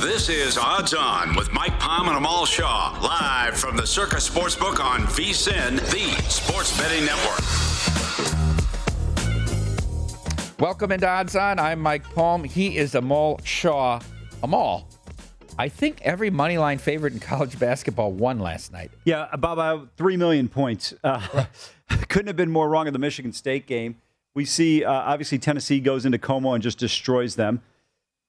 This is Odds On with Mike Palm and Amal Shaw, live from the Circus Sportsbook on VSiN, the Sports Betting Network. Welcome into Odds On. I'm Mike Palm. He is Amal Shaw. Amal, I think every money line favorite in college basketball won last night. Yeah, about 3 million points. Couldn't have been more wrong in the Michigan State game. We see, obviously, Tennessee goes into Como and just destroys them.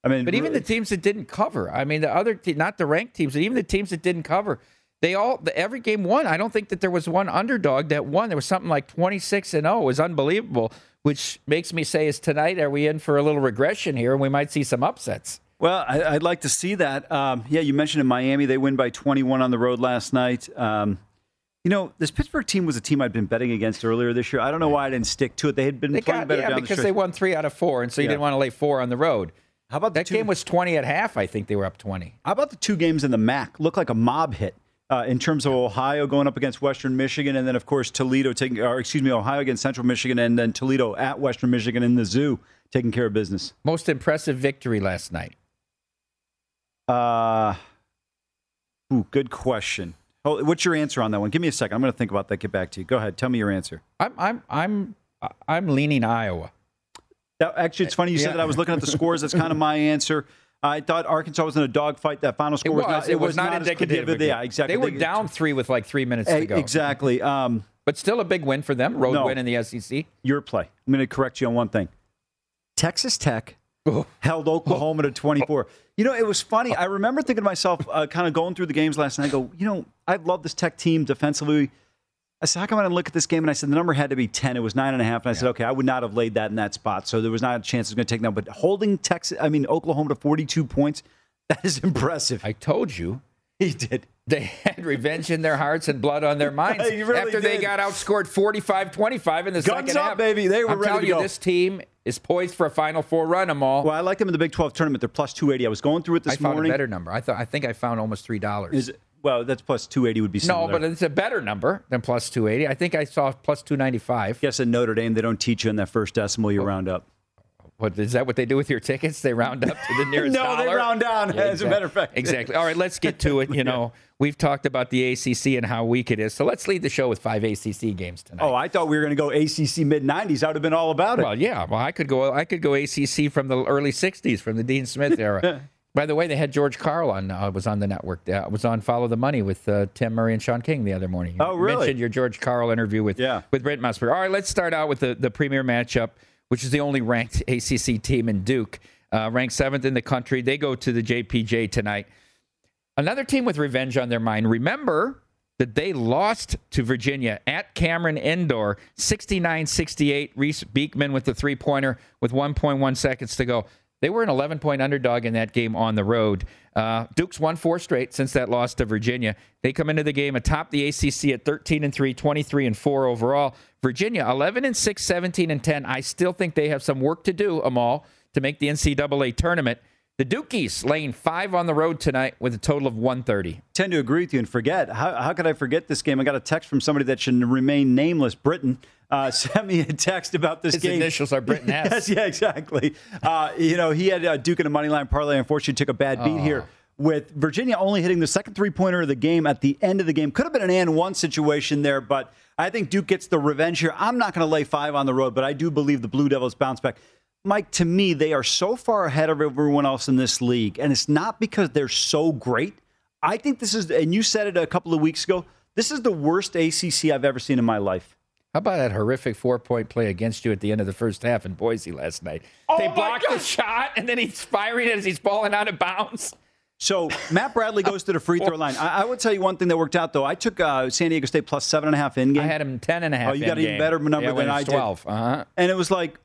I mean, but even the teams that didn't cover, I mean, the other team, not the ranked teams, but even the teams that didn't cover, they all, every game won. I don't think that there was one underdog that won. There was something like 26-0. It was unbelievable, which makes me say, is tonight, are we in for a little regression here? And we might see some upsets. Well, I'd like to see that. Yeah, you mentioned in Miami, they win by 21 on the road last night. You know, this Pittsburgh team was a team I'd been betting against earlier this year. I don't know why I didn't stick to it. They had been playing better down the stretch. Yeah, because they won 3 out of 4, and so you didn't want to lay 4 on the road. How about that game was 20 at half? I think they were up 20. How about the 2 games in the MAC? Look like a mob hit in terms of Ohio going up against Western Michigan, and then of course Toledo Ohio against Central Michigan, and then Toledo at Western Michigan in the Zoo taking care of business. Most impressive victory last night. Good question. Oh, what's your answer on that one? Give me a second. I'm going to think about that. Get back to you. Go ahead. Tell me your answer. I'm leaning Iowa. Actually, it's funny you said that. I was looking at the scores. That's kind of my answer. I thought Arkansas was in a dogfight. That final score was not indicative of that. Yeah, exactly. They were down 3 with like 3 minutes to go. Exactly. But still a big win for them. Road win in the SEC. Your play. I'm going to correct you on one thing. Texas Tech held Oklahoma to 24. You know, it was funny. I remember thinking to myself, kind of going through the games last night, I go, you know, I love this Tech team defensively. I said, how come I didn't look at this game? And I said, the number had to be 10. It was 9.5. And I said, okay, I would not have laid that in that spot. So there was not a chance it was going to take that. But holding Oklahoma to 42 points, that is impressive. I told you. He did. They had revenge in their hearts and blood on their minds. They got outscored 45-25 in the second half. Guns up, baby. They were ready to go. I'm telling you, this team is poised for a Final Four run, Amal. Well, I like them in the Big 12 tournament. They're plus 280. I was going through it this morning. I found a better number. I think I found almost $3. Is it? Well, that's plus 280 would be similar. No, but it's a better number than plus 280. I think I saw plus 295. Yes, in Notre Dame, they don't teach you in that first decimal. You round up. What is that? What they do with your tickets? They round up to the nearest dollar. No, they round down. Yeah, as a matter of fact, exactly. All right, let's get to it. You know, we've talked about the ACC and how weak it is. So let's lead the show with 5 ACC games tonight. Oh, I thought we were going to go ACC mid-90s. I would have been all about it. Well, yeah. Well, I could go ACC from the early '60s, from the Dean Smith era. By the way, they had George Karl was on the network. Was on Follow the Money with Tim Murray and Sean King the other morning. You mentioned your George Karl interview with Brent Musburger. All right, let's start out with the premier matchup, which is the only ranked ACC team in Duke, ranked 7th in the country. They go to the JPJ tonight. Another team with revenge on their mind. Remember that they lost to Virginia at Cameron Endor, 69-68. Reese Beekman with the three-pointer with 1.1 seconds to go. They were an 11-point underdog in that game on the road. Duke's won 4 straight since that loss to Virginia. They come into the game atop the ACC at 13-3, 23-4 overall. Virginia, 11-6, 17-10. I still think they have some work to do, Amal, to make the NCAA tournament. The Dukies laying 5 on the road tonight with a total of 130. I tend to agree with you and forget. How could I forget this game? I got a text from somebody that should remain nameless, Britain. Sent me a text about this game. His initials are Britain S. Yes, yeah, exactly. You know, he had Duke in a money line parlay. Unfortunately, took a bad beat here with Virginia only hitting the second three-pointer of the game at the end of the game. Could have been an and-one situation there, but I think Duke gets the revenge here. I'm not going to lay 5 on the road, but I do believe the Blue Devils bounce back. Mike, to me, they are so far ahead of everyone else in this league, and it's not because they're so great. I think this is, and you said it a couple of weeks ago, this is the worst ACC I've ever seen in my life. How about that horrific 4-point play against you at the end of the first half in Boise last night? Oh, they blocked the shot, and then he's firing as he's falling out of bounds. So Matt Bradley goes to the free throw line. I would tell you one thing that worked out, though. I took San Diego State plus 7.5 in game. I had him 10.5 in game. Oh, you got an even better number than I did. 12. And it was like,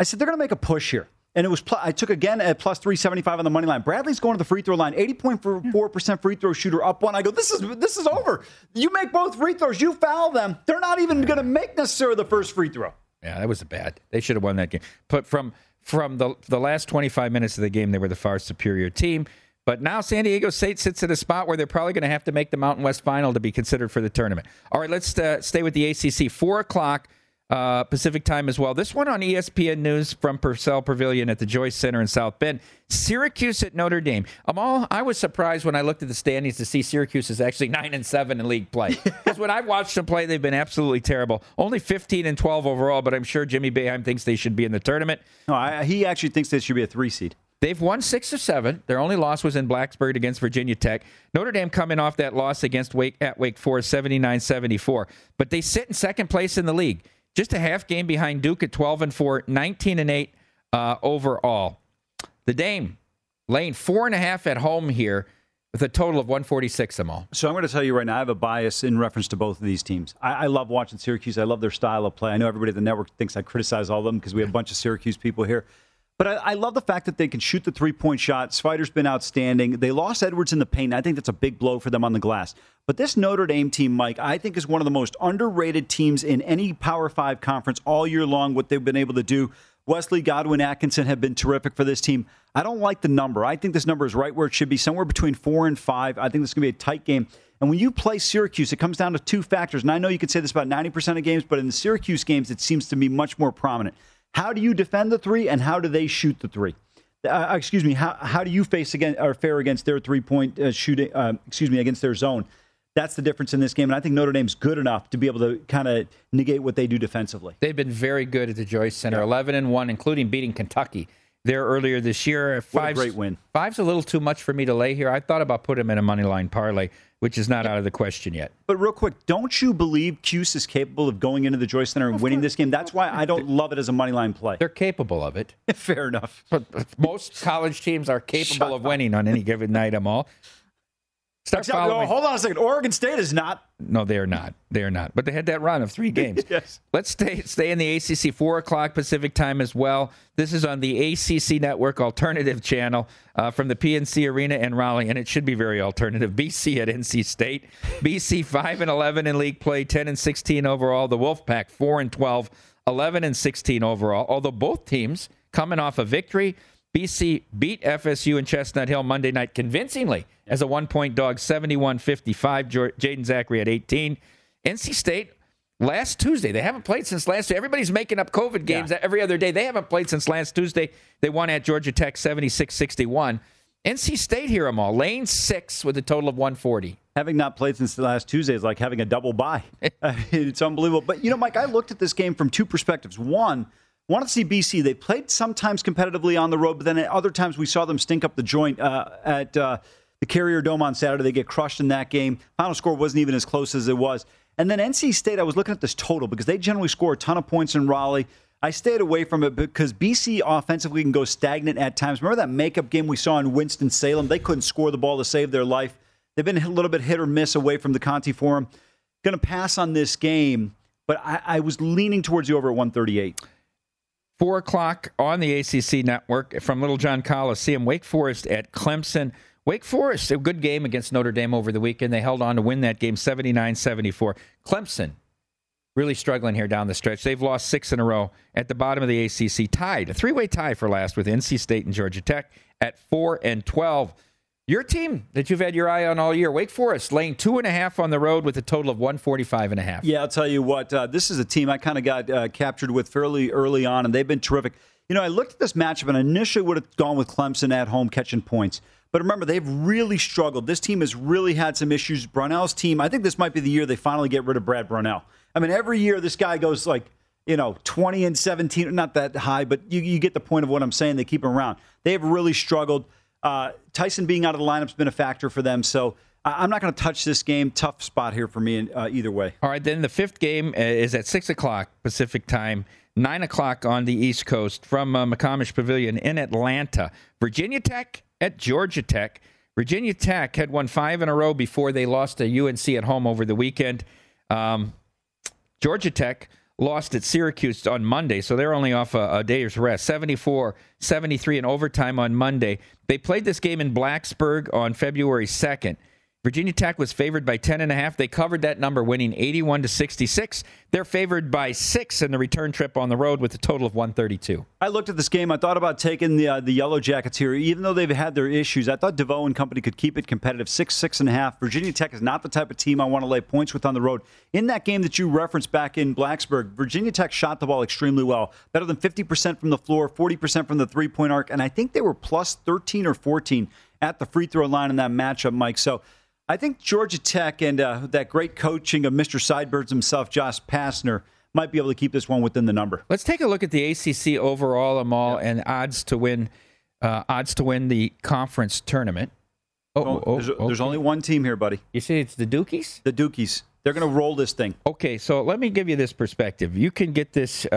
I said, they're going to make a push here. And it was, I took again at plus 375 on the money line. Bradley's going to the free throw line, 80.4% free throw shooter, up one. I go, this is over. You make both free throws, you foul them. They're not even going to make necessarily the first free throw. Yeah, that was bad. They should have won that game. But from the last 25 minutes of the game, they were the far superior team. But now San Diego State sits at a spot where they're probably going to have to make the Mountain West Final to be considered for the tournament. All right, let's stay with the ACC. 4 o'clock Pacific time as well. This one on ESPN News from Purcell Pavilion at the Joyce Center in South Bend. Syracuse at Notre Dame. I was surprised when I looked at the standings to see Syracuse is actually 9-7 in league play. Because when I've watched them play, they've been absolutely terrible. Only 15-12 overall, but I'm sure Jimmy Boeheim thinks they should be in the tournament. No, he actually thinks they should be a 3 seed. They've won 6 of 7. Their only loss was in Blacksburg against Virginia Tech. Notre Dame coming off that loss against Wake Forest, 79-74. But they sit in second place in the league. Just a half game behind Duke at 12-4, 19-8 overall. The Dame laying 4.5 at home here with a total of 146 them all. So I'm going to tell you right now, I have a bias in reference to both of these teams. I love watching Syracuse. I love their style of play. I know everybody at the network thinks I criticize all of them because we have a bunch of Syracuse people here. But I love the fact that they can shoot the three-point shot. Svider's been outstanding. They lost Edwards in the paint. I think that's a big blow for them on the glass. But this Notre Dame team, Mike, I think is one of the most underrated teams in any Power 5 conference all year long, what they've been able to do. Wesley Godwin, Atkinson have been terrific for this team. I don't like the number. I think this number is right where it should be, somewhere between 4 and 5. I think this is going to be a tight game. And when you play Syracuse, it comes down to 2 factors. And I know you can say this about 90% of games, but in the Syracuse games, it seems to be much more prominent. How do you defend the three, and how do they shoot the three? How do you fare against their three-point shooting? Against their zone. That's the difference in this game, and I think Notre Dame's good enough to be able to kind of negate what they do defensively. They've been very good at the Joyce Center, 11-1, including beating Kentucky there earlier this year. What a great win. 5's a little too much for me to lay here. I thought about putting them in a money line parlay, which is not out of the question yet. But real quick, don't you believe Cuse is capable of going into the Joyce Center and winning this game? That's why I don't love it as a money line play. They're capable of it. Fair enough. But most college teams are capable of winning on any given night, I'm all. Hold on a second. Oregon State is not. No, they are not. They are not. But they had that run of 3 games. Yes. Let's stay in the ACC, 4 o'clock Pacific time as well. This is on the ACC Network Alternative Channel from the PNC arena in Raleigh, and it should be very alternative. BC at NC State. BC 5-11 in league play, 10-16 overall. The Wolfpack 4-12, 11-16 overall. Although both teams coming off a victory. BC beat FSU in Chestnut Hill Monday night convincingly as a 1-point dog, 71-55. Jaden Zachary at 18. NC State last Tuesday. They haven't played since last Tuesday. Everybody's making up COVID games every other day. They haven't played since last Tuesday. They won at Georgia Tech 76-61. NC State here, I'm all. Lane 6 with a total of 140. Having not played since the last Tuesday is like having a double bye. It's unbelievable. But, you know, Mike, I looked at this game from 2 perspectives. One, wanted to see BC. They played sometimes competitively on the road, but then at other times we saw them stink up the joint at the Carrier Dome on Saturday. They get crushed in that game. Final score wasn't even as close as it was. And then NC State, I was looking at this total because they generally score a ton of points in Raleigh. I stayed away from it because BC offensively can go stagnant at times. Remember that makeup game we saw in Winston-Salem? They couldn't score the ball to save their life. They've been a little bit hit or miss away from the Conte Forum. Going to pass on this game, but I was leaning towards the over at 138. 4 o'clock on the ACC Network from Little John Coliseum, Wake Forest at Clemson. Wake Forest, a good game against Notre Dame over the weekend. They held on to win that game 79-74. Clemson really struggling here down the stretch. They've lost 6 in a row at the bottom of the ACC. Tied, a 3-way tie for last with NC State and Georgia Tech at 4-12. Your team that you've had your eye on all year, Wake Forest, laying 2.5 on the road with a total of 145.5. Yeah, I'll tell you what, this is a team I kind of got captured with fairly early on, and they've been terrific. You know, I looked at this matchup and initially would have gone with Clemson at home catching points. But remember, they've really struggled. This team has really had some issues. Brunell's team, I think this might be the year they finally get rid of Brad Brunell. I mean, every year this guy goes like, 20-17, not that high, but you get the point of what I'm saying. They keep him around. They have really struggled. Tyson being out of the lineup's been a factor for them, so I'm not going to touch this game. Tough spot here for me either way. All right, then the 5th game is at 6 o'clock Pacific time, 9 o'clock on the East Coast from McComish Pavilion in Atlanta. Virginia Tech at Georgia Tech. Virginia Tech had won 5 in a row before they lost to UNC at home over the weekend. Georgia Tech lost at Syracuse on Monday, so they're only off a day's rest. 74-73 in overtime on Monday. They played this game in Blacksburg on February 2nd. Virginia Tech was favored by 10.5. They covered that number, winning 81-66. They're favored by 6 in the return trip on the road with a total of 132. I looked at this game. I thought about taking the Yellow Jackets here. Even though they've had their issues, I thought DeVoe and company could keep it competitive, 6.5. Virginia Tech is not the type of team I want to lay points with on the road. In that game that you referenced back in Blacksburg, Virginia Tech shot the ball extremely well, better than 50% from the floor, 40% from the three-point arc, and I think they were plus 13 or 14 at the free throw line in that matchup, Mike. So I think Georgia Tech and that great coaching of Mr. Sideburns himself, Josh Pastner, might be able to keep this one within the number. Let's take a look at the ACC overall, Amal, and odds to win the conference tournament. There's only one team here, buddy. You say it's the Dukies? The Dukies. They're going to roll this thing. Okay, so let me give you this perspective. You can get this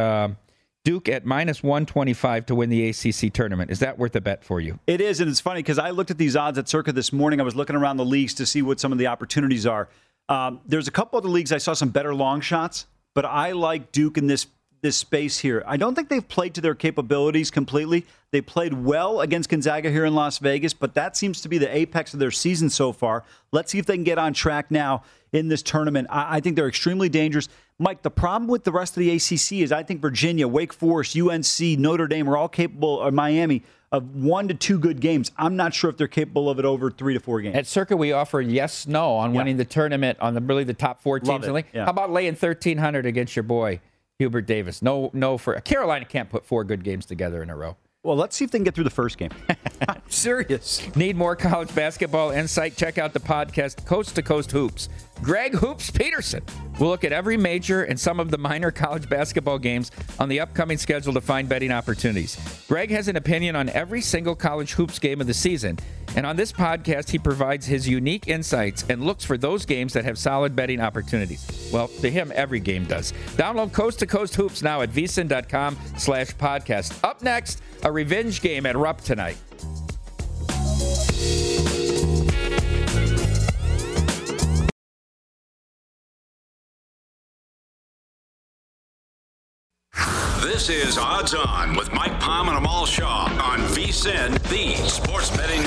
Duke at minus 125 to win the ACC tournament. Is that worth a bet for you? It is, and it's funny because I looked at these odds at Circa this morning. I was looking around the leagues to see what some of the opportunities are. There's a couple of the leagues I saw some better long shots, but I like Duke in this space here. I don't think they've played to their capabilities completely. They played well against Gonzaga here in Las Vegas, but that seems to be the apex of their season so far. Let's see if they can get on track now in this tournament. I think they're extremely dangerous. Mike, the problem with the rest of the ACC is I think Virginia, Wake Forest, UNC, Notre Dame are all capable, or Miami, of 1 to 2 good games. I'm not sure if they're capable of it over 3 to 4 games. At Circa, we offer yes, no on winning the tournament on the top 4 teams in the league. Yeah. How about laying 1,300 against your boy, Hubert Davis? No for Carolina can't put 4 good games together in a row. Well, let's see if they can get through the first game. I'm serious. Need more college basketball insight? Check out the podcast, Coast to Coast Hoops. Greg Hoops Peterson will look at every major and some of the minor college basketball games on the upcoming schedule to find betting opportunities. Greg has an opinion on every single college hoops game of the season. And on this podcast, he provides his unique insights and looks for those games that have solid betting opportunities. Well, to him, every game does. Download Coast to Coast Hoops now at VSiN.com/podcast. Up next, a revenge game at Rupp tonight. This is Odds On with Mike Palm and Amal Shaw on VSiN, the Sports Betting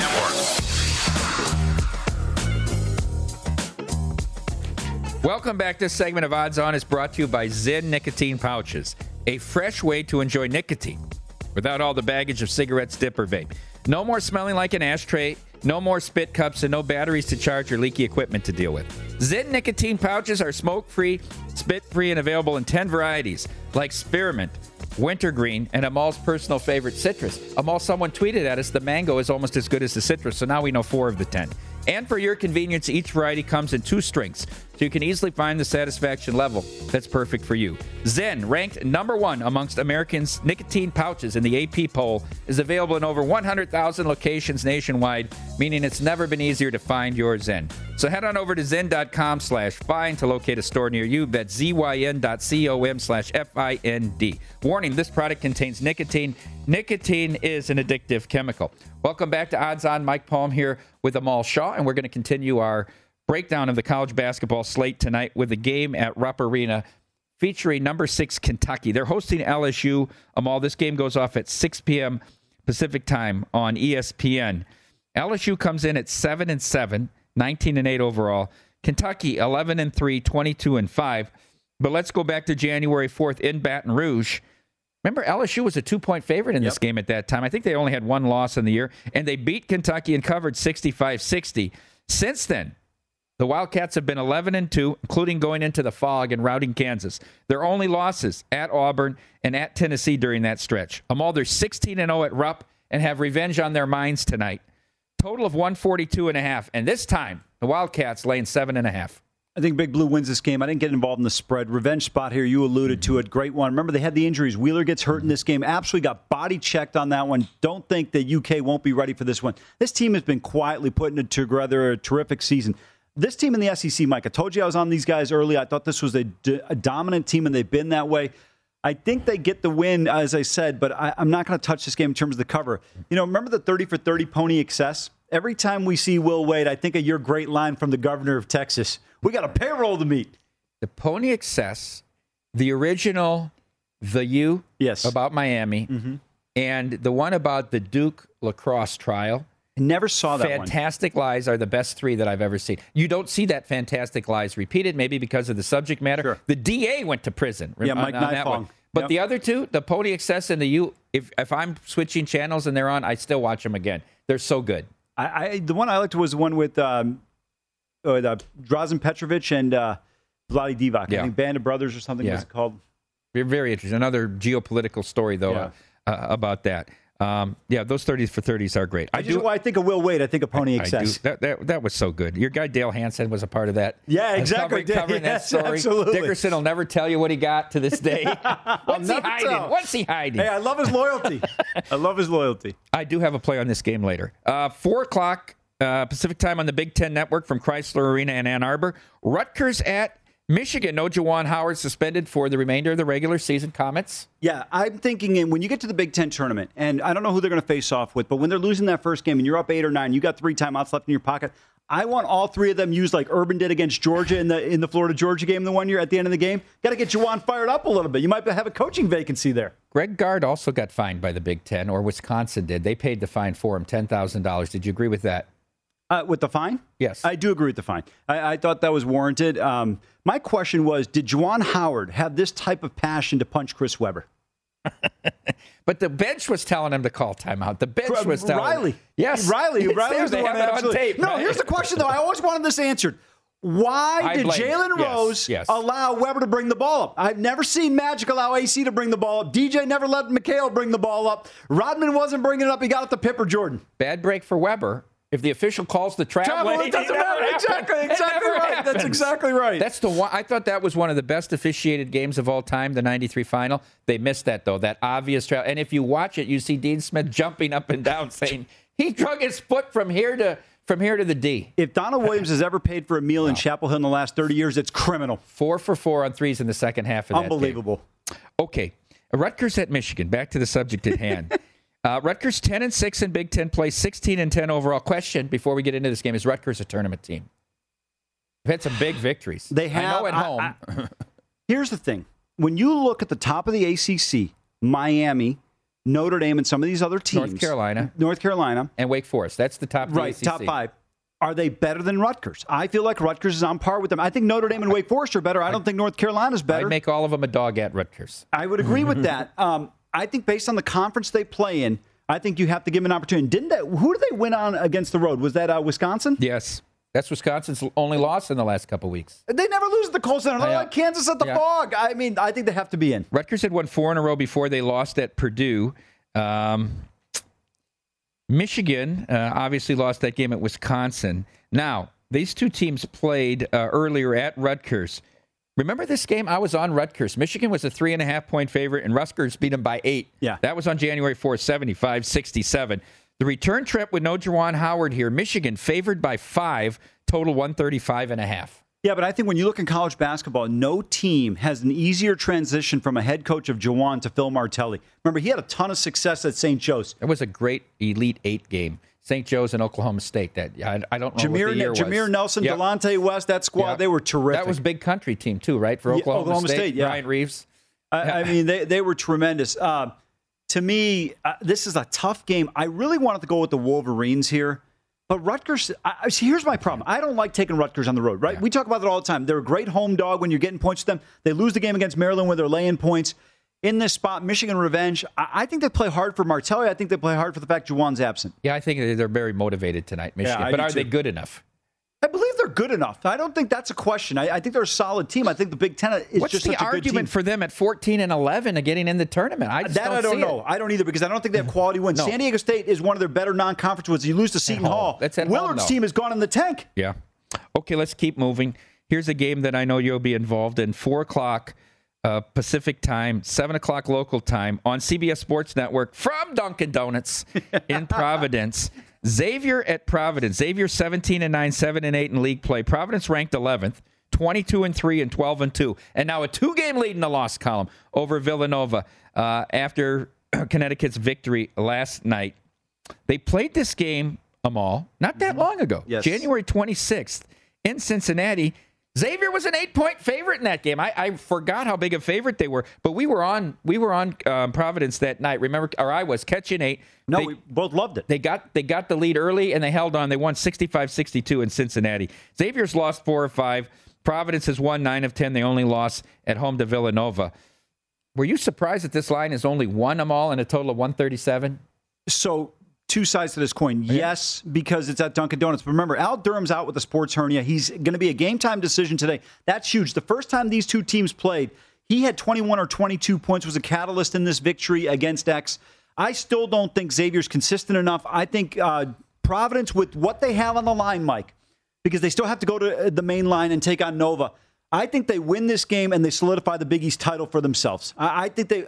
Network. Welcome back. This segment of Odds On is brought to you by Zyn Nicotine Pouches, a fresh way to enjoy nicotine without all the baggage of cigarettes, dip, or vape. No more smelling like an ashtray, no more spit cups, and no batteries to charge or leaky equipment to deal with. Zyn Nicotine Pouches are smoke-free, spit-free, and available in 10 varieties, like spearmint, wintergreen, and Amal's personal favorite, citrus. Amal, someone tweeted at us, the mango is almost as good as the citrus, so now we know 4 of the 10. And for your convenience, each variety comes in 2 strengths, so you can easily find the satisfaction level that's perfect for you. Zyn, ranked #1 amongst Americans' nicotine pouches in the AP poll, is available in over 100,000 locations nationwide, meaning it's never been easier to find your Zyn. So head on over to Zyn.com/find to locate a store near you. That's ZYN.com/FIND. Warning, this product contains nicotine. Nicotine is an addictive chemical. Welcome back to Odds On. Mike Palm here with Amal Shaw, and we're going to continue our breakdown of the college basketball slate tonight with a game at Rupp Arena featuring #6 Kentucky. They're hosting LSU. Amal, this game goes off at 6 p.m. Pacific time on ESPN. LSU comes in at 7-7, 19-8 overall. Kentucky 11-3, 22-5. But let's go back to January 4th in Baton Rouge. Remember, LSU was a 2-point favorite in this game at that time. I think they only had 1 loss in the year, and they beat Kentucky and covered 65-60. Since then, the Wildcats have been 11-2, including going into the fog and routing Kansas. Their only losses at Auburn and at Tennessee during that stretch. Amal, they're 16-0 at Rupp and have revenge on their minds tonight. Total of 142.5, and this time, the Wildcats laying 7.5. I think Big Blue wins this game. I didn't get involved in the spread. Revenge spot here. You alluded to it. Great one. Remember, they had the injuries. Wheeler gets hurt in this game. Absolutely got body checked on that one. Don't think that UK won't be ready for this one. This team has been quietly putting together a terrific season. This team in the SEC, Mike, I told you I was on these guys early. I thought this was a dominant team, and they've been that way. I think they get the win, as I said, but I'm not going to touch this game in terms of the cover. You know, remember the 30 for 30 pony excess? Every time we see Will Wade, I think of your great line from the governor of Texas. We got a payroll to meet. The pony excess the original, The U, yes, about Miami, mm-hmm. and the one about the Duke lacrosse trial. I never saw that one. Fantastic Lies are the best three that I've ever seen. You don't see that Fantastic Lies repeated, maybe because of the subject matter. Sure. The DA went to prison. Yeah, Mike Nifong. But yep. the other two, the Pony Express and the U, if I'm switching channels and they're on, I still watch them again. They're so good. The one I liked was the one with Drazen Petrovic and Vlade Divac. Yeah. I think Band of Brothers or something was called. Very interesting. Another geopolitical story, though, about that. Those 30s for 30s are great. I think of Will Wade. I think of Pony Excess. That was so good. Your guy Dale Hansen was a part of that. Yeah, exactly. Covering that story. Absolutely. Dickerson will never tell you what he got to this day. What's he hiding? Hey, I love his loyalty. I do have a play on this game later. 4 o'clock Pacific time on the Big Ten Network from Chrysler Arena in Ann Arbor. Rutgers at Michigan. No Juwan Howard suspended for the remainder of the regular season. Comments? Yeah, I'm thinking when you get to the Big Ten tournament, and I don't know who they're going to face off with, but when they're losing that first game and you're up 8 or 9, you got 3 timeouts left in your pocket, I want all 3 of them used like Urban did against Georgia in the Florida-Georgia game the one year at the end of the game. Got to get Juwan fired up a little bit. You might have a coaching vacancy there. Greg Gard also got fined by the Big Ten, or Wisconsin did. They paid the fine for him, $10,000. Did you agree with that? With the fine? Yes. I do agree with the fine. I thought that was warranted. My question was, did Juwan Howard have this type of passion to punch Chris Weber? But the bench was telling him to call timeout. The bench was telling Riley. Yes. Riley was the one that on tape. No, here's the question, though. I always wanted this answered. Why did Jalen Rose allow Weber to bring the ball up? I've never seen Magic allow AC to bring the ball up. DJ never let McHale bring the ball up. Rodman wasn't bringing it up. He got it to Pipper Jordan. Bad break for Weber. If the official calls the travel, it doesn't matter. Exactly right. Happens. That's exactly right. That's the one. I thought that was one of the best officiated games of all time, the 93 final. They missed that, though, that obvious travel. And if you watch it, you see Dean Smith jumping up and down saying, he drug his foot from here to the D. If Donald Williams has ever paid for a meal in Chapel Hill in the last 30 years, it's criminal. 4 for 4 on threes in the second half of that game. Unbelievable. Okay. Rutgers at Michigan. Back to the subject at hand. Rutgers 10-6 in Big Ten play, 16-10 overall. Question before we get into this game: is Rutgers a tournament team? They've had some big victories. They have. I know at home. Here's the thing: when you look at the top of the ACC, Miami, Notre Dame, and some of these other teams, North Carolina, and Wake Forest. That's the top. Right, the top 5. Are they better than Rutgers? I feel like Rutgers is on par with them. I think Notre Dame and Wake Forest are better. I don't think North Carolina's better. I'd make all of them a dog at Rutgers. I would agree with that. I think based on the conference they play in, I think you have to give them an opportunity. Who did they win on against the road? Was that Wisconsin? Yes. That's Wisconsin's only loss in the last couple weeks. They never lose at the Kohl Center. They're like Kansas at the Fog. I mean, I think they have to be in. Rutgers had won 4 in a row before they lost at Purdue. Michigan obviously lost that game at Wisconsin. Now, these two teams played earlier at Rutgers. Remember this game? I was on Rutgers. Michigan was a 3.5-point favorite, and Rutgers beat them by 8. Yeah. That was on January 4th, 75-67. The return trip with no Juwan Howard here. Michigan favored by 5, total 135.5. Yeah, but I think when you look in college basketball, no team has an easier transition from a head coach of Juwan to Phil Martelli. Remember, he had a ton of success at St. Joe's. It was a great Elite 8 game. St. Joe's and Oklahoma State. I don't know what the year was. Jameer Nelson, Delonte West, that squad, they were terrific. That was Big Country team too, right? For Oklahoma State, Ryan Reeves. I mean, they were tremendous. To me, this is a tough game. I really wanted to go with the Wolverines here, but Rutgers, here's my problem. I don't like taking Rutgers on the road, right? Yeah. We talk about that all the time. They're a great home dog when you're getting points with them. They lose the game against Maryland when they're laying points. In this spot, Michigan revenge. I think they play hard for Martelli. I think they play hard for the fact Juwan's absent. Yeah, I think they're very motivated tonight, Michigan. Yeah, but are they good enough? I believe they're good enough. I don't think that's a question. I think they're a solid team. I think the Big Ten is just such a good team. What's the argument for them at 14-11 and getting in the tournament? I don't know. I don't either because I don't think they have quality wins. No. San Diego State is one of their better non-conference wins. You lose to Seton Hall. That's at Willard's home, team has gone in the tank. Yeah. Okay, let's keep moving. Here's a game that I know you'll be involved in. 4 o'clock. Pacific time, 7 o'clock local time on CBS Sports Network from Dunkin' Donuts in Providence. Xavier at Providence. Xavier 17-9, 7-8 in league play. Providence ranked 11th, 22-3 and 12-2. And now a 2-game lead in the loss column over Villanova after Connecticut's victory last night. They played this game, Amal, not that long ago, January 26th in Cincinnati. Xavier was an 8-point favorite in that game. I forgot how big a favorite they were, but we were on Providence that night. Remember, or I was catching eight. No, we both loved it. They got the lead early and they held on. They won 65-62 in Cincinnati. Xavier's lost 4 of 5. Providence has won 9 of 10. They only lost at home to Villanova. Were you surprised that this line is only one them all in a total of 137? So two sides to this coin. Yes, because it's at Dunkin' Donuts. But remember, Al Durham's out with a sports hernia. He's going to be a game-time decision today. That's huge. The first time these two teams played, he had 21 or 22 points, was a catalyst in this victory against X. I still don't think Xavier's consistent enough. I think Providence, with what they have on the line, Mike, because they still have to go to the main line and take on Nova, I think they win this game and they solidify the Big East title for themselves. I think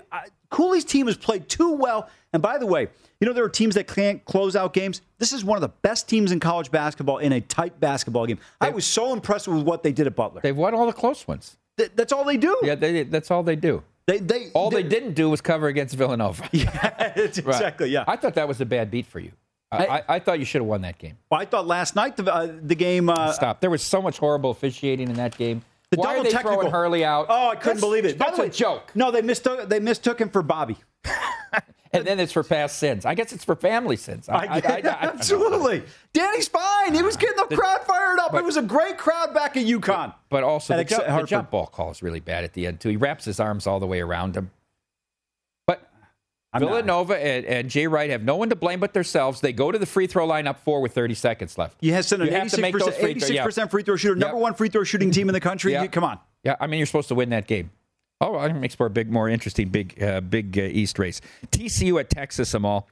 Cooley's team has played too well. And by the way, you know, there are teams that can't close out games. This is one of the best teams in college basketball in a tight basketball game. I was so impressed with what they did at Butler. They've won all the close ones. That's all they do. Yeah, that's all they do. They didn't do was cover against Villanova. Yeah, exactly, right. Yeah. I thought that was a bad beat for you. I thought you should have won that game. I thought last night the game... Stop. There was so much horrible officiating in that game. Why are they throwing Hurley out? Oh, I couldn't believe it. That's a joke. No, they mistook him for Bobby. And then it's for past sins. I guess it's for family sins. Absolutely. Danny's fine. He was getting the crowd fired up. It was a great crowd back at UConn. But also the jump ball call is really bad at the end, too. He wraps his arms all the way around him. But Villanova and Jay Wright have no one to blame but themselves. They go to the free throw line up 4 with 30 seconds left. You have an 86% free throw shooter, number one free throw shooting team in the country. Yeah. Come on. Yeah, I mean, you're supposed to win that game. Oh, it makes for a big, more interesting Big East race. TCU at Texas, Amal,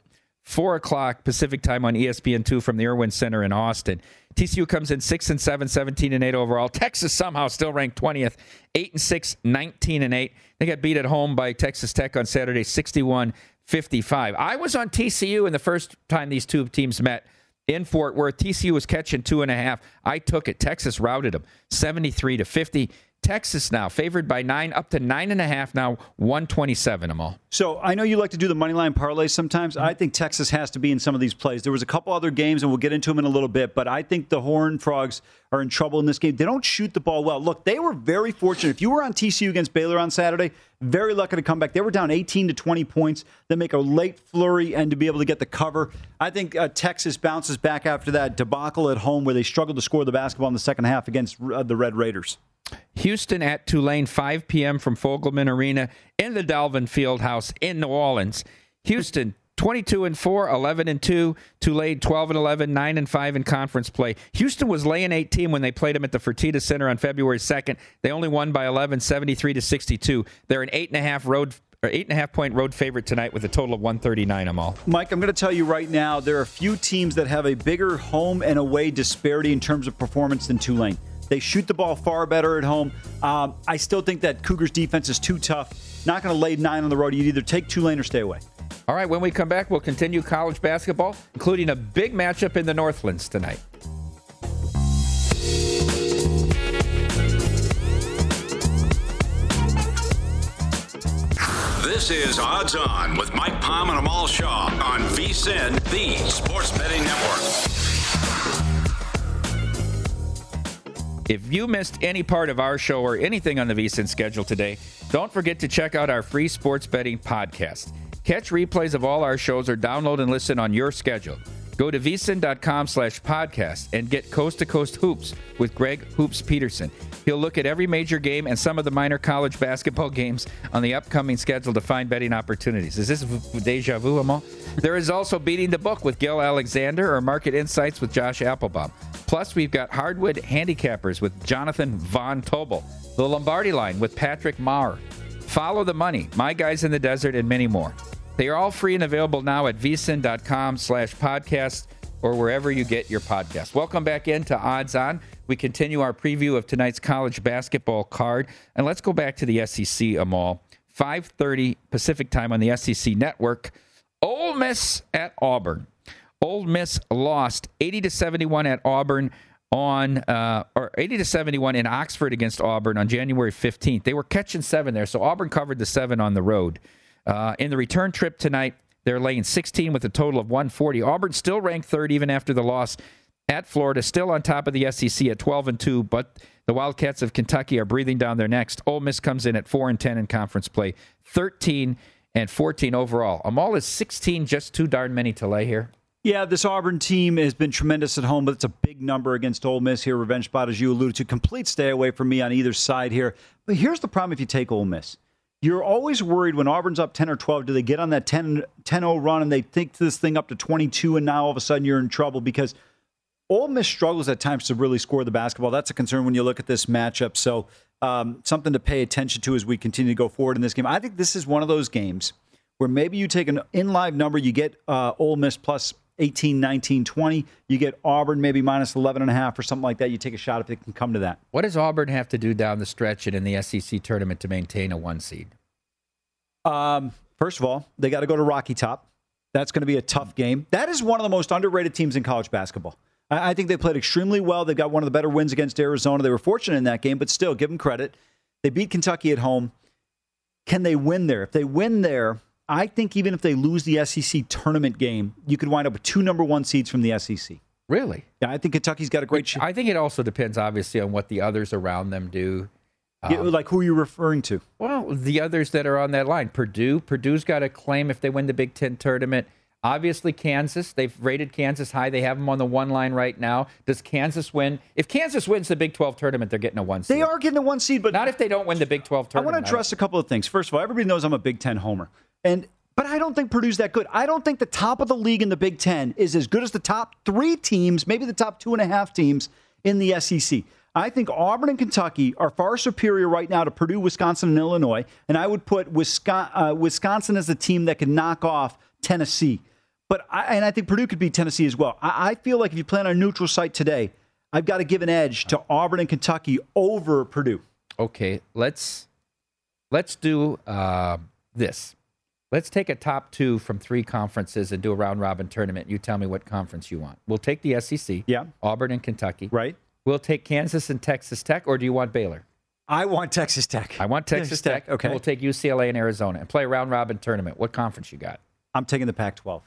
4 o'clock Pacific time on ESPN2 from the Irwin Center in Austin. TCU comes in 6-7, 17-8 overall. Texas somehow still ranked 20th, 8-6, 19-8. They got beat at home by Texas Tech on Saturday, 61-55. I was on TCU in the first time these two teams met in Fort Worth. TCU was catching 2.5. I took it. Texas routed them, 73-50. Texas now favored by 9, up to 9.5 now, 127 them all. So I know you like to do the money line parlay sometimes. Mm-hmm. I think Texas has to be in some of these plays. There was a couple other games, and we'll get into them in a little bit, but I think the Horned Frogs are in trouble in this game. They don't shoot the ball well. Look, they were very fortunate. If you were on TCU against Baylor on Saturday, very lucky to come back. They were down 18 to 20 points. They make a late flurry and to be able to get the cover. I think Texas bounces back after that debacle at home where they struggled to score the basketball in the second half against the Red Raiders. Houston at Tulane, 5 p.m. from Fogelman Arena in the Dalvin Fieldhouse in New Orleans. Houston, 22-4, 11-2. Tulane, 12-11, 9-5 in conference play. Houston was laying 18 when they played them at the Fertitta Center on February 2nd. They only won by 11, 73-62. They're an 8.5-point road favorite tonight with a total of 139 Amal. Mike, I'm going to tell you right now, there are few teams that have a bigger home and away disparity in terms of performance than Tulane. They shoot the ball far better at home. I still think that Cougars defense is too tough. Not going to lay 9 on the road. You'd either take Tulane or stay away. All right, when we come back, we'll continue college basketball, including a big matchup in the Northlands tonight. This is Odds On with Mike Palm and Amal Shaw on VSiN, the Sports Betting Network. If you missed any part of our show or anything on the VSiN schedule today, don't forget to check out our free sports betting podcast. Catch replays of all our shows or download and listen on your schedule. Go to vsin.com/podcast and get Coast to Coast Hoops with Greg Hoops Peterson. He'll look at every major game and some of the minor college basketball games on the upcoming schedule to find betting opportunities. Is this deja vu, Amal? There is also Beating the Book with Gil Alexander or Market Insights with Josh Applebaum. Plus, we've got Hardwood Handicappers with Jonathan Von Tobel, The Lombardi Line with Patrick Maher, Follow the Money, My Guys in the Desert, and many more. They are all free and available now at vsin.com/podcast or wherever you get your podcast. Welcome back into Odds On. We continue our preview of tonight's college basketball card. And let's go back to the SEC, Amal. 5:30 Pacific time on the SEC Network. Ole Miss at Auburn. Ole Miss lost 80-71 at Auburn or 80-71 in Oxford against Auburn on January 15th. They were catching 7 there, so Auburn covered the 7 on the road. In the return trip tonight, they're laying 16 with a total of 140. Auburn still ranked 3rd even after the loss at Florida, still on top of the SEC at 12-2, but the Wildcats of Kentucky are breathing down their necks. Ole Miss comes in at 4-10 in conference play, 13-14 overall. Amal is 16, just too darn many to lay here. Yeah, this Auburn team has been tremendous at home, but it's a big number against Ole Miss here. Revenge spot, as you alluded to. Complete stay away from me on either side here. But here's the problem if you take Ole Miss. You're always worried when Auburn's up 10 or 12, do they get on that 10-0 run and they think this thing up to 22, and now all of a sudden you're in trouble because Ole Miss struggles at times to really score the basketball. That's a concern when you look at this matchup. So something to pay attention to as we continue to go forward in this game. I think this is one of those games where maybe you take an in-live number, you get Ole Miss plus 18, 19, 20. You get Auburn maybe minus 11.5 or something like that. You take a shot if it can come to that. What does Auburn have to do down the stretch and in the SEC tournament to maintain a one seed? First of all, they got to go to Rocky Top. That's going to be a tough game. That is one of the most underrated teams in college basketball. I think they played extremely well. They got one of the better wins against Arizona. They were fortunate in that game, but still, give them credit. They beat Kentucky at home. Can they win there? If they win there, I think even if they lose the SEC tournament game, you could wind up with 2 number 1 seeds from the SEC. Really? Yeah, I think Kentucky's got a great shot. I think it also depends, obviously, on what the others around them do. Like who are you referring to? Well, the others that are on that line. Purdue. Purdue's got a claim if they win the Big Ten tournament. Obviously, Kansas. They've rated Kansas high. They have them on the 1 line right now. Does Kansas win? If Kansas wins the Big 12 tournament, they're getting a 1 seed. They are getting a 1 seed, but not if they don't win the Big 12 tournament. I want to address a couple of things. First of all, everybody knows I'm a Big Ten homer. But I don't think Purdue's that good. I don't think the top of the league in the Big Ten is as good as the top 3 teams, maybe the top 2.5 teams in the SEC. I think Auburn and Kentucky are far superior right now to Purdue, Wisconsin, and Illinois, and I would put Wisconsin as a team that could knock off Tennessee. And I think Purdue could beat Tennessee as well. I feel like if you play on a neutral site today, I've got to give an edge to Auburn and Kentucky over Purdue. Okay, let's do this. Let's take a top 2 from 3 conferences and do a round-robin tournament. You tell me what conference you want. We'll take the SEC, yeah. Auburn and Kentucky. Right. We'll take Kansas and Texas Tech, or do you want Baylor? I want Texas Tech. I want Texas Tech. Okay. We'll take UCLA and Arizona and play a round-robin tournament. What conference you got? I'm taking the Pac-12.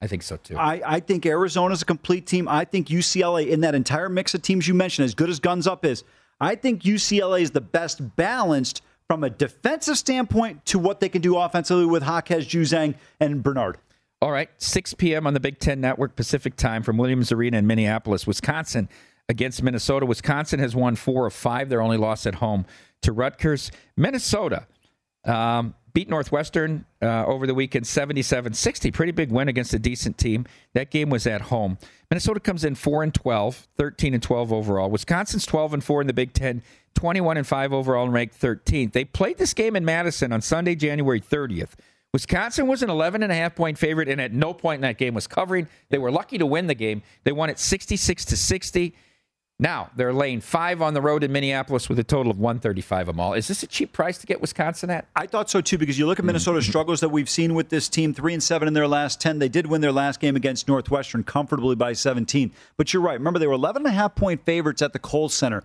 I think so, too. I think Arizona's a complete team. I think UCLA, in that entire mix of teams you mentioned, as good as Guns Up is, I think UCLA is the best balanced from a defensive standpoint to what they can do offensively with Hawkes, Juzang, and Bernard. All right, 6 p.m. on the Big Ten Network Pacific Time from Williams Arena in Minneapolis, Wisconsin against Minnesota. Wisconsin has won 4 of 5. Their only loss at home to Rutgers. Minnesota beat Northwestern over the weekend 77-60. Pretty big win against a decent team. That game was at home. Minnesota comes in 4-12, 13-12 overall. Wisconsin's 12-4 in the Big Ten, 21-5 overall and ranked 13th. They played this game in Madison on Sunday, January 30th. Wisconsin was an 11.5-point favorite, and at no point in that game was covering. They were lucky to win the game. They won it 66-60. Now they're laying 5 on the road in Minneapolis with a total of 135 a mall. Is this a cheap price to get Wisconsin at? I thought so, too, because you look at Minnesota's struggles that we've seen with this team, 3-7 in their last 10. They did win their last game against Northwestern comfortably by 17. But you're right. Remember, they were 11.5-point favorites at the Kohl Center.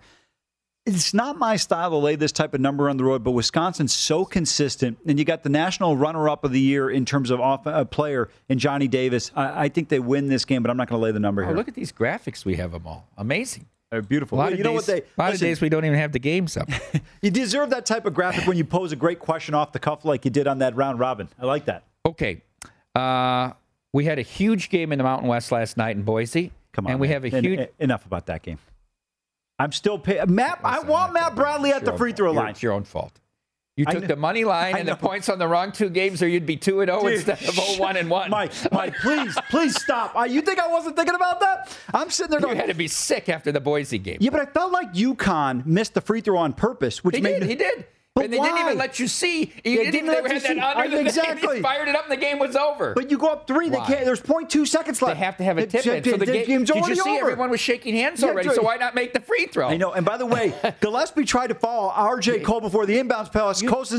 It's not my style to lay this type of number on the road, but Wisconsin's so consistent, and you got the national runner-up of the year in terms of player in Johnny Davis. I think they win this game, but I'm not going to lay the number here. Look at these graphics we have them all. Amazing. They're beautiful. A lot of days we don't even have the games up. You deserve that type of graphic when you pose a great question off the cuff like you did on that round robin. I like that. Okay. We had a huge game in the Mountain West last night in Boise. Come on. And we have a huge... Enough about that game. I'm still paying. I want Matt Bradley at the free throw line. It's your own fault. You took the money line and the points on the wrong 2 games, or you'd be 2-0 instead of 0-1-1. Mike, please stop. You think I wasn't thinking about that? I'm sitting there going. You had to be sick after the Boise game. Yeah, but I felt like UConn missed the free throw on purpose, which he did. And they didn't even let you see. They fired it up and the game was over. But you go up 3. They can't, there's 0.2 seconds left. They have to have a tip-in. So the game's already over. Did you see everyone was shaking hands already, so why not make the free throw? I know. And by the way, Gillespie tried to foul R.J. Cole before the inbounds pass. Cole's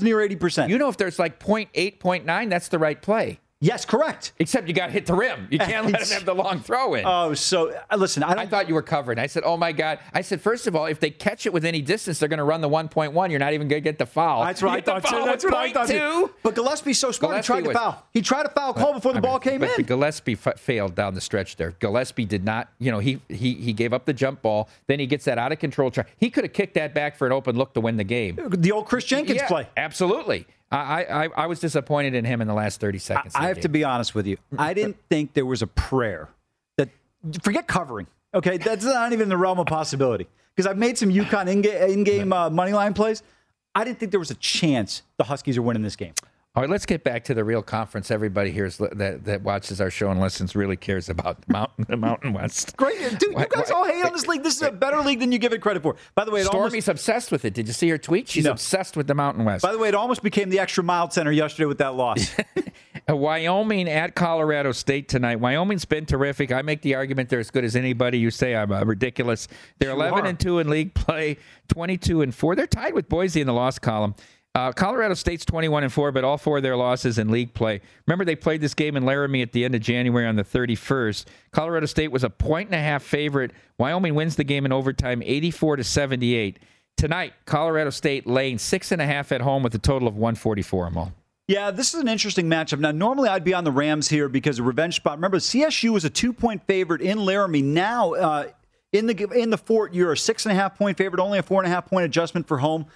near 80%. You know if there's like 0.8, 0.9, that's the right play. Yes, correct. Except you got to hit the rim. You can't let him have the long throw in. Oh, so listen, I thought you were covering. I said, oh, my God. I said, first of all, if they catch it with any distance, they're going to run the 1.1. You're not even going to get the foul. That's right. That's what I thought too. But Gillespie's so smart. He tried to foul. He tried to foul Cole before the ball came in. Gillespie failed down the stretch there. Gillespie did not. You know, he gave up the jump ball. Then he gets that out of control try. He could have kicked that back for an open look to win the game. The old Chris Jenkins play. Absolutely. I was disappointed in him in the last 30 seconds. I have to be honest with you. I didn't think there was a prayer that forget covering. Okay, that's not even in the realm of possibility because I've made some UConn in-game money line plays. I didn't think there was a chance the Huskies are winning this game. All right, let's get back to the real conference. Everybody here that watches our show and listens really cares about the Mountain West. Great. Dude, you guys all hate on this league. This is a better league than you give it credit for. By the way, Stormy's obsessed with it. Did you see her tweet? She's obsessed with the Mountain West. By the way, it almost became the extra mile center yesterday with that loss. Wyoming at Colorado State tonight. Wyoming's been terrific. I make the argument they're as good as anybody. You say I'm ridiculous. They're 11-2 in league play, 22-4. They're tied with Boise in the loss column. Colorado State's 21-4, but all four of their losses in league play. Remember, they played this game in Laramie at the end of January on the 31st. Colorado State was a 1.5-point favorite. Wyoming wins the game in overtime, 84-78. Tonight, Colorado State laying 6.5 at home with a total of 144 them all. Yeah, this is an interesting matchup. Now, normally I'd be on the Rams here because of revenge spot. Remember, CSU was a 2-point favorite in Laramie. Now, in the fort, you're a 6.5-point favorite, only a 4.5-point adjustment for home.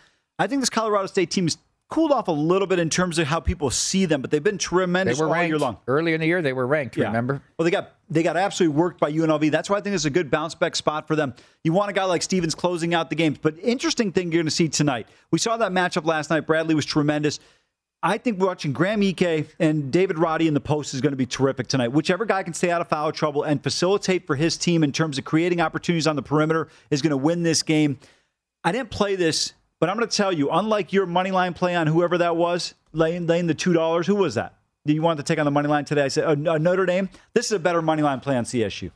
I think this Colorado State team has cooled off a little bit in terms of how people see them, but they've been tremendous all year long. Earlier in the year, they were ranked, remember? Well, they got absolutely worked by UNLV. That's why I think it's a good bounce-back spot for them. You want a guy like Stevens closing out the games. But interesting thing you're going to see tonight. We saw that matchup last night. Bradley was tremendous. I think watching Graham Ike and David Roddy in the post is going to be terrific tonight. Whichever guy can stay out of foul trouble and facilitate for his team in terms of creating opportunities on the perimeter is going to win this game. I didn't play this. But I'm going to tell you, unlike your money line play on whoever that was, laying the $2, who was that? You wanted to take on the money line today? I said, Notre Dame. This is a better money line play on CSU.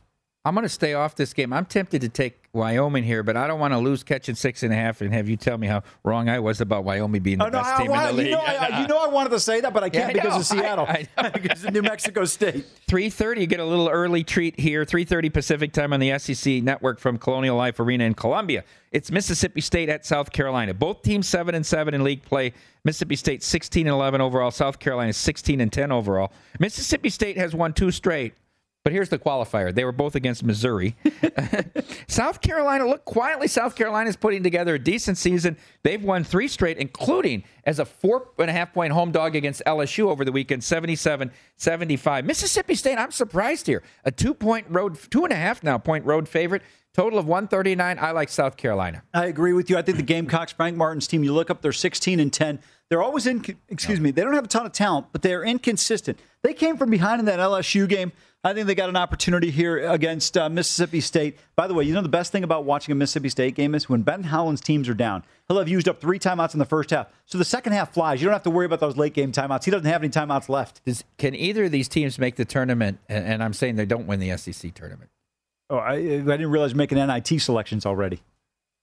I'm going to stay off this game. I'm tempted to take Wyoming here, but I don't want to lose catching 6.5 and have you tell me how wrong I was about Wyoming being the best team in the league. I wanted to say that, but I can't because of Seattle, because of New Mexico State. 3:30, you get a little early treat here. 3:30 Pacific time on the SEC Network from Colonial Life Arena in Columbia. It's Mississippi State at South Carolina. Both teams 7-7 in league play. Mississippi State 16-11 overall. South Carolina 16-10 overall. Mississippi State has won 2 straight. But here's the qualifier. They were both against Missouri. South Carolina, look, quietly, South Carolina's putting together a decent season. They've won 3 straight, including as a 4.5-point home dog against LSU over the weekend, 77-75. Mississippi State, I'm surprised here. A 2.5 point road favorite. Total of 139. I like South Carolina. I agree with you. I think the Gamecocks, Frank Martin's team, you look up, they're 16-10. They're always they don't have a ton of talent, but they're inconsistent. They came from behind in that LSU game. I think they got an opportunity here against Mississippi State. By the way, you know the best thing about watching a Mississippi State game is when Ben Howland's teams are down, he'll have used up 3 timeouts in the first half. So the second half flies. You don't have to worry about those late-game timeouts. He doesn't have any timeouts left. Can either of these teams make the tournament? And I'm saying they don't win the SEC tournament. Oh, I didn't realize making NIT selections already.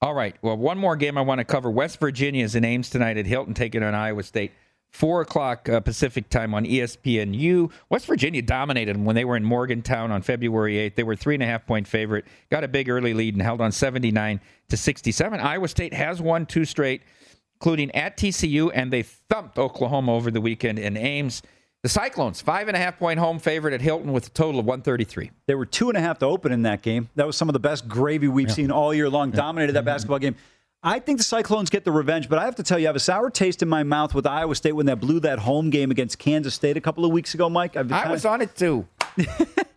All right. Well, one more game I want to cover. West Virginia is in Ames tonight at Hilton, taking on Iowa State. 4:00 Pacific time on ESPNU. West Virginia dominated them when they were in Morgantown on February 8th. They were 3.5-point favorite. Got a big early lead and held on 79-67. Iowa State has won 2 straight, including at TCU, and they thumped Oklahoma over the weekend in Ames. The Cyclones, 5.5-point home favorite at Hilton with a total of 133. They were 2.5 to open in that game. That was some of the best gravy we've seen all year long. Dominated that basketball game. I think the Cyclones get the revenge, but I have to tell you, I have a sour taste in my mouth with Iowa State when they blew that home game against Kansas State a couple of weeks ago, Mike. I was on it, too.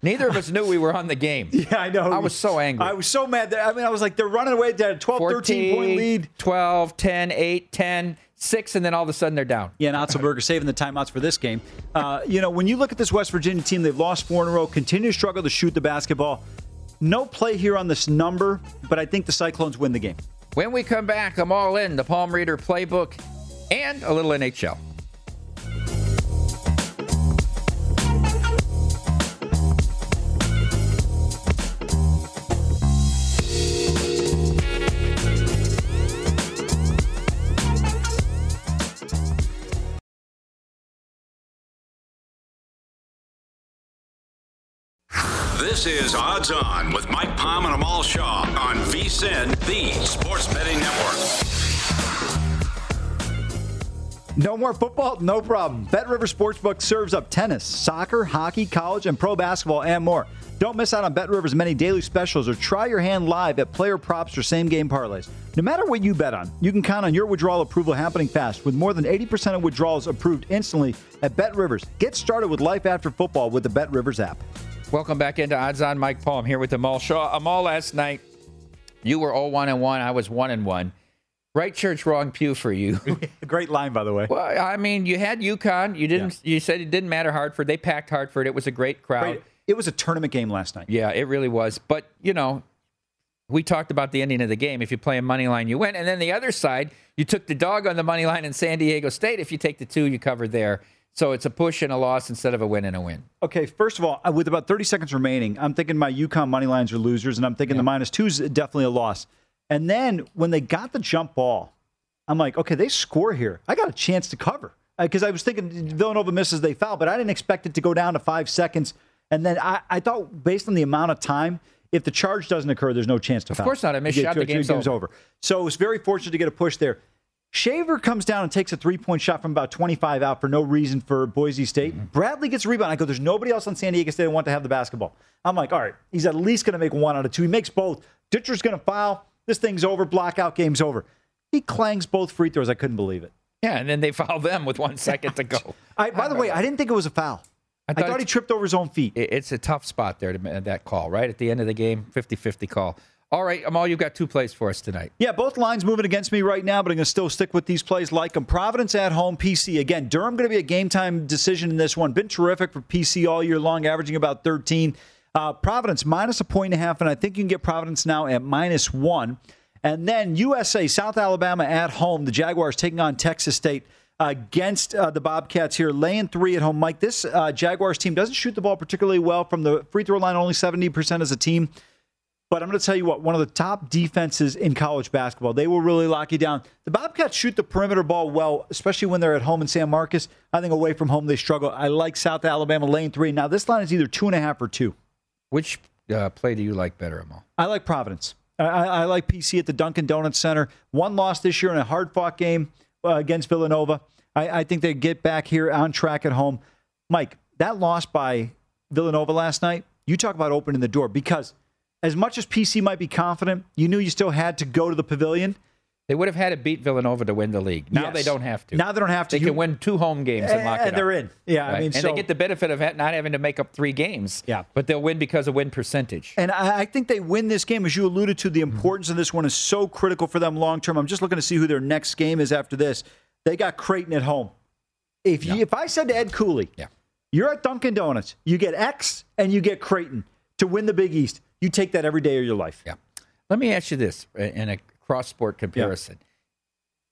Neither of us knew we were on the game. Yeah, I know. I was so angry. I was so mad. I was like, they're running away. They had a 12, 13-point lead. 12, 10, 8, 10. 6, and then all of a sudden they're down. Yeah, and Otzelberger saving the timeouts for this game. When you look at this West Virginia team, they've lost 4 in a row, continue to struggle to shoot the basketball. No play here on this number, but I think the Cyclones win the game. When we come back, I'm all in the Palm Reader playbook and a little NHL. This is Odds On with Mike Palm and Amal Shaw on VSiN, the Sports Betting Network. No more football? No problem. BetRivers Sportsbook serves up tennis, soccer, hockey, college, and pro basketball and more. Don't miss out on BetRivers' many daily specials or try your hand live at player props or same-game parlays. No matter what you bet on, you can count on your withdrawal approval happening fast with more than 80% of withdrawals approved instantly at BetRivers. Get started with life after football with the BetRivers app. Welcome back into Odds On. Mike Palm here with Amal Shaw. Amal, last night, you were 0-1-1. I was 1-1. Right church, wrong pew for you. Great line, by the way. Well, I mean, you had UConn. You didn't. Yeah. You said it didn't matter Hartford. They packed Hartford. It was a great crowd. Great. It was a tournament game last night. Yeah, it really was. But, you know, we talked about the ending of the game. If you play a money line, you win. And then the other side, you took the dog on the money line in San Diego State. If you take the two, you cover there. So it's a push and a loss instead of a win and a win. Okay, first of all, with about 30 seconds remaining, I'm thinking my UConn money lines are losers, and I'm thinking the -2 is definitely a loss. And then when they got the jump ball, I'm like, okay, they score here. I got a chance to cover. Because I was thinking Villanova misses, they foul, but I didn't expect it to go down to 5 seconds. And then I thought, based on the amount of time, if the charge doesn't occur, there's no chance to foul. Of course not. I missed shot. The game's over. So it was very fortunate to get a push there. Shaver comes down and takes a three-point shot from about 25 out for no reason for Boise State. Mm-hmm. Bradley gets a rebound. I go, there's nobody else on San Diego State I want to have the basketball. I'm like, all right, he's at least going to make 1 out of 2. He makes both. Ditcher's going to foul. This thing's over. Blockout, game's over. He clangs both free throws. I couldn't believe it. Yeah, and then they foul them with 1 second to go. By the way, I didn't think it was a foul. I thought he tripped over his own feet. It's a tough spot there, that call, right? At the end of the game, 50-50 call. All right, Amal, you've got two plays for us tonight. Yeah, both lines moving against me right now, but I'm going to still stick with these plays like them. Providence at home, PC. Again, Durham going to be a game-time decision in this one. Been terrific for PC all year long, averaging about 13. Providence, -1.5, and I think you can get Providence now at -1. And then USA, South Alabama at home. The Jaguars taking on Texas State. Against the Bobcats here, laying 3 at home. Mike, this Jaguars team doesn't shoot the ball particularly well from the free throw line, only 70% as a team. But I'm going to tell you what, one of the top defenses in college basketball. They will really lock you down. The Bobcats shoot the perimeter ball well, especially when they're at home in San Marcos. I think away from home they struggle. I like South Alabama laying 3. Now, this line is either 2.5 or 2. Which play do you like better, Amal? I like Providence. I like PC at the Dunkin' Donuts Center. One loss this year in a hard-fought game against Villanova. I think they get back here on track at home. Mike, that loss by Villanova last night, you talk about opening the door, because as much as PC might be confident, you knew you still had to go to the Pavilion. They would have had to beat Villanova to win the league. Now they don't have to. Now they don't have to. They can win 2 home games and lock it up. And they're in. Yeah, right? I mean, and so, they get the benefit of not having to make up 3 games. Yeah. But they'll win because of win percentage. And I think they win this game. As you alluded to, the importance of this one is so critical for them long term. I'm just looking to see who their next game is after this. They got Creighton at home. If I said to Ed Cooley, you're at Dunkin' Donuts, you get X and you get Creighton to win the Big East, you take that every day of your life. Yeah. Let me ask you this in a cross-sport comparison.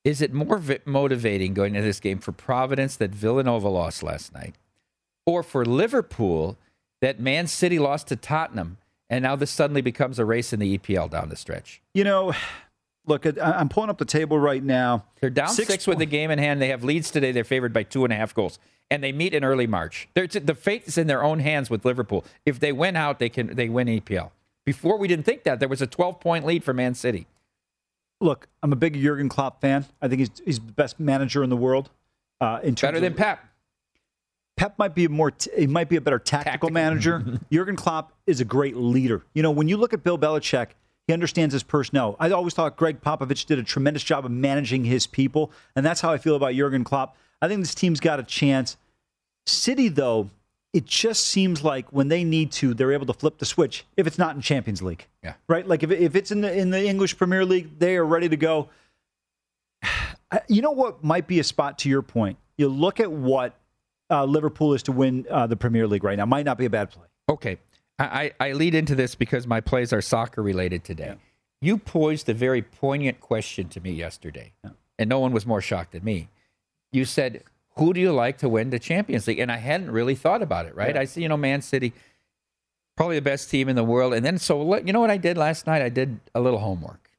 Yeah. Is it more motivating going into this game for Providence that Villanova lost last night, or for Liverpool that Man City lost to Tottenham, and now this suddenly becomes a race in the EPL down the stretch? You know, look, I'm pulling up the table right now. They're down 6 with the game in hand. They have leads today. They're favored by 2.5 goals, and they meet in early March. The fate is in their own hands with Liverpool. If they win out, they win EPL. Before, we didn't think that. There was a 12-point lead for Man City. Look, I'm a big Jurgen Klopp fan. I think he's the best manager in the world. Better than Pep. Pep might be a better tactical manager. Jurgen Klopp is a great leader. You know, when you look at Bill Belichick, he understands his personnel. I always thought Greg Popovich did a tremendous job of managing his people, and that's how I feel about Jurgen Klopp. I think this team's got a chance. City, though, it just seems like when they need to, they're able to flip the switch if it's not in Champions League. Yeah. Right? Like if it's in the English Premier League, they are ready to go. You know what might be a spot to your point? You look at what Liverpool is to win the Premier League right now. Might not be a bad play. Okay. I lead into this because my plays are soccer related today. Yeah. You posed a very poignant question to me yesterday, and no one was more shocked than me. You said, who do you like to win the Champions League? And I hadn't really thought about it, right? Yeah. I see, Man City, probably the best team in the world. And then, so you know what I did last night? I did a little homework.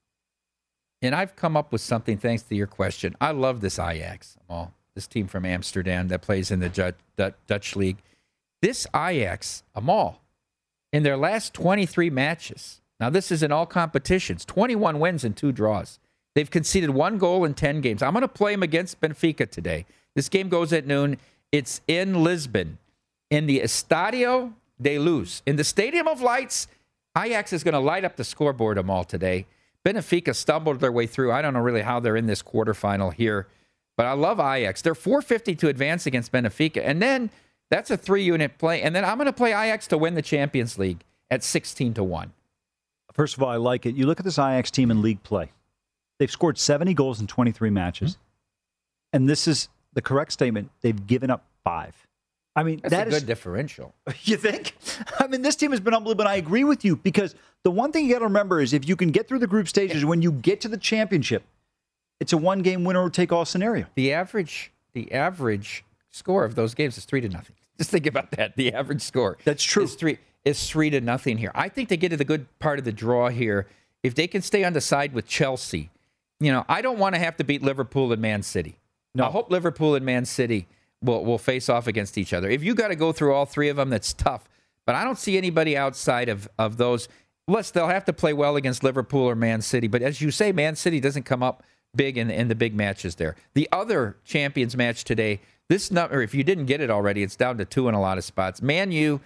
And I've come up with something thanks to your question. I love this Ajax, this team from Amsterdam that plays in the Dutch League. This Ajax, in their last 23 matches. Now, this is in all competitions. 21 wins and 2 draws. They've conceded 1 goal in 10 games. I'm going to play them against Benfica today. This game goes at noon. It's in Lisbon, in the Estádio de Luz. In the Stadium of Lights, Ajax is going to light up the scoreboard of them all today. Benfica stumbled their way through. I don't know really how they're in this quarterfinal here, but I love Ajax. They're 450 to advance against Benfica. And then that's a 3-unit play. And then I'm going to play Ajax to win the Champions League at 16-1. First of all, I like it. You look at this Ajax team in league play. They've scored 70 goals in 23 matches. Mm-hmm. And this is the correct statement. They've given up 5. I mean, that's a good differential. You think? I mean, this team has been unbelievable, and I agree with you, because the one thing you got to remember is if you can get through the group stages, when you get to the championship, it's a one-game winner-or-take-all scenario. The average score of those games is 3-0. Just think about that. The average score. That's true. It's 3-0 here. I think they get to the good part of the draw here. If they can stay on the side with Chelsea, you know, I don't want to have to beat Liverpool and Man City. No. I hope Liverpool and Man City will face off against each other. If you got to go through all 3 of them, that's tough. But I don't see anybody outside of those. Plus, they'll have to play well against Liverpool or Man City. But as you say, Man City doesn't come up big in the big matches there. The other Champions match today, this number, if you didn't get it already, it's down to 2 in a lot of spots. Man U,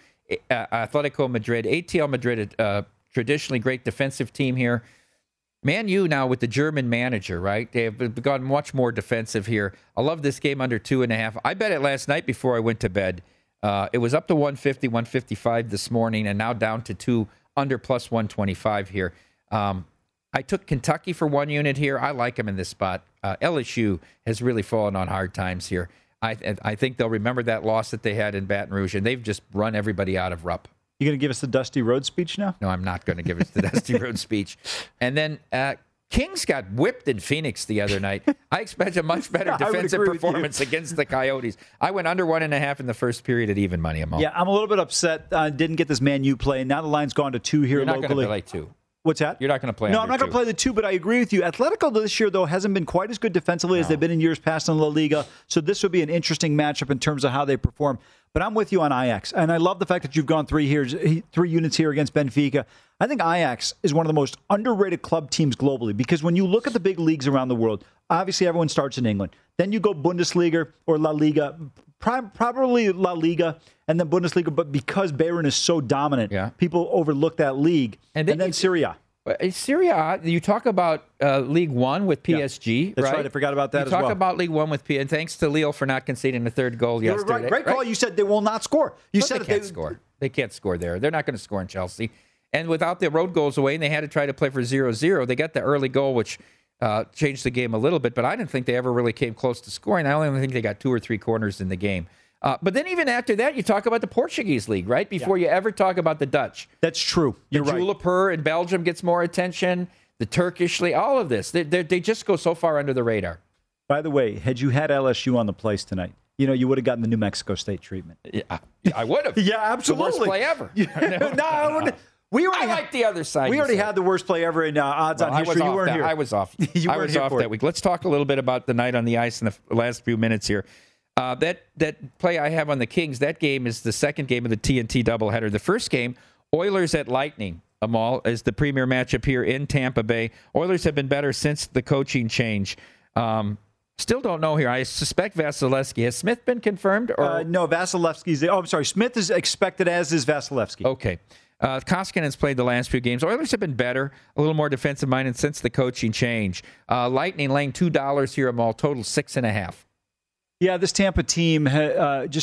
Atletico Madrid, ATL Madrid, traditionally great defensive team here. Man U now with the German manager, right? They have gone much more defensive here. I love this game under 2.5. I bet it last night before I went to bed. It was up to 150, 155 this morning, and now down to 2 under plus 125 here. I took Kentucky for 1 unit here. I like them in this spot. LSU has really fallen on hard times here. I think they'll remember that loss that they had in Baton Rouge, and they've just run everybody out of Rupp. You going to give us the Dusty Road speech now? No, I'm not going to give us the Dusty Road speech. And then Kings got whipped in Phoenix the other night. I expect a much better defensive performance against the Coyotes. I went under 1.5 in the first period at even money. Yeah, I'm a little bit upset. I didn't get this Man U play. Now the line's gone to 2 here. You're not locally. Going to play 2. What's that? You're not going to play. No, I'm not going to play the 2, but I agree with you. Atletico this year, though, hasn't been quite as good defensively as they've been in years past in La Liga. So this would be an interesting matchup in terms of how they perform. But I'm with you on Ajax. And I love the fact that you've gone 3 units here against Benfica. I think Ajax is one of the most underrated club teams globally, because when you look at the big leagues around the world, obviously everyone starts in England. Then you go Bundesliga or La Liga, probably La Liga, and then Bundesliga, but because Bayern is so dominant, people overlook that league. And then Syria, you talk about League One with PSG, that's right? I forgot about that as well. You talk about League One with PSG, and thanks to Lille for not conceding the 3rd goal yesterday. Right. Great call. You said they will not score. You said they can't score. They can't score there. They're not going to score in Chelsea. And without the road goals away, and they had to try to play for 0-0, they got the early goal, which changed the game a little bit, but I didn't think they ever really came close to scoring. I only think they got 2 or 3 corners in the game. But then even after that, you talk about the Portuguese league, right? Before you ever talk about the Dutch. That's true. You're right. The Jupiler in Belgium gets more attention. The Turkish league, all of this. They just go so far under the radar. By the way, had you had LSU on the place tonight, you know, you would have gotten the New Mexico State treatment. Yeah, I would have. Yeah, absolutely. The worst play ever. No, I wouldn't. I like the other side. We already had the worst play ever in odds on history. You weren't here. I was off. I was off that week. Let's talk a little bit about the night on the ice in the last few minutes here. That play I have on the Kings, that game is the second game of the TNT doubleheader. The first game, Oilers at Lightning, Amal, is the premier matchup here in Tampa Bay. Oilers have been better since the coaching change. Still don't know here. I suspect Vasilevsky. Has Smith been confirmed? Or? No, Vasilevsky's there. Oh, I'm sorry. Smith is expected, as is Vasilevsky. Okay. Koskinen's played the last few games. Oilers have been better, a little more defensive-minded since the coaching change. Lightning laying $2 here, Amal, total 6.5. Yeah, this Tampa team, they're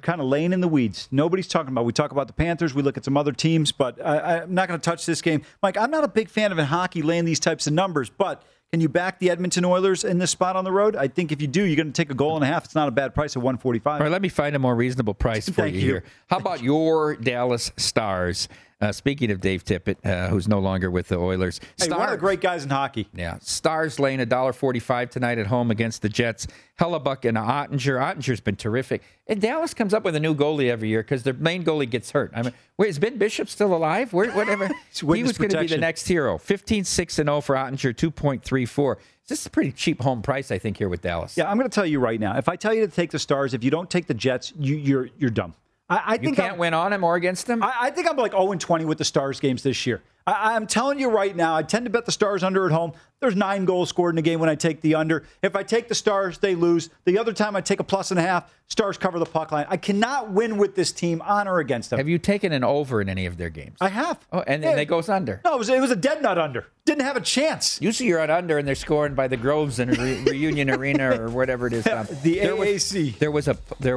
kind of laying in the weeds. Nobody's talking about it. We talk about the Panthers. We look at some other teams, but I'm not going to touch this game. Mike, I'm not a big fan of in hockey laying these types of numbers, but can you back the Edmonton Oilers in this spot on the road? I think if you do, you're going to take a goal and a half. It's not a bad price at 145. All right, let me find a more reasonable price for you here. How about your Dallas Stars? Speaking of Dave Tippett, who's no longer with the Oilers. Hey, one of the great guys in hockey. Yeah. Stars laying $1.45 tonight at home against the Jets. Hellebuck and Ottinger. Ottinger's been terrific. And Dallas comes up with a new goalie every year because their main goalie gets hurt. I mean, is Ben Bishop still alive? Whatever. He was going to be the next hero. 15-6-0 for Ottinger, 2.34. This is a pretty cheap home price, I think, here with Dallas. Yeah, I'm going to tell you right now. If I tell you to take the Stars, if you don't take the Jets, you're dumb. I think you can't win on him or against him? I think I'm like 0-20 with the Stars games this year. I'm telling you right now, I tend to bet the Stars under at home. There's 9 goals scored in a game when I take the under. If I take the Stars, they lose. The other time I take a +1.5, Stars cover the puck line. I cannot win with this team on or against them. Have you taken an over in any of their games? I have. Oh, and then they goes under. No, it was a dead nut under. Didn't have a chance. Usually you're on under and they're scoring by the Groves and Reunion Arena or whatever it is. The AAC. There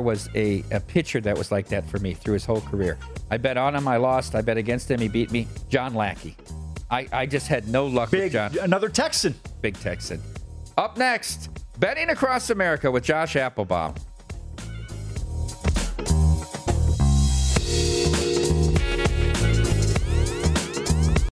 was a pitcher that was like that for me through his whole career. I bet on him, I lost. I bet against him, he beat me. John Lackey. I just had no luck with John. Another Texan. Big Texan. Up next, betting across America with Josh Applebaum.